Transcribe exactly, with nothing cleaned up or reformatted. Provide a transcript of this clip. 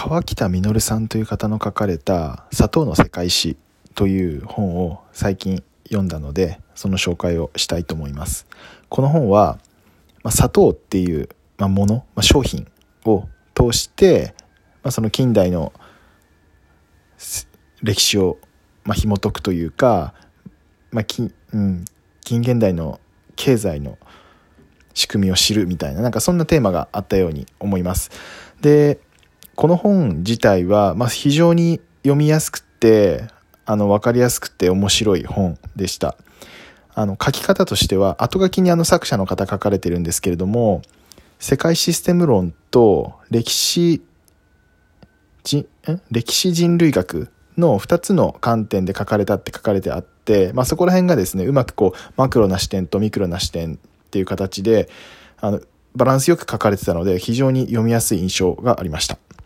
川北実さんという方の書かれた砂糖の世界史という本を最近読んだので、その紹介をしたいと思います。この本は、まあ、砂糖っていう、まあ、もの、まあ、商品を通して、まあ、その近代の歴史を、まあ、紐解くというか、まあ近うん、近現代の経済の仕組みを知るみたいな、なんかそんなテーマがあったように思います。でこの本自体は、まあ、非常に読みやすくてあの分かりやすくて面白い本でした。あの書き方としては後書きにあの作者の方書かれてるんですけれども、世界システム論と歴史じん歴史人類学のふたつの観点で書かれたって書かれてあって、まあ、そこら辺がですねうまくこうマクロな視点とミクロな視点っていう形であのバランスよく書かれてたので、非常に読みやすい印象がありました。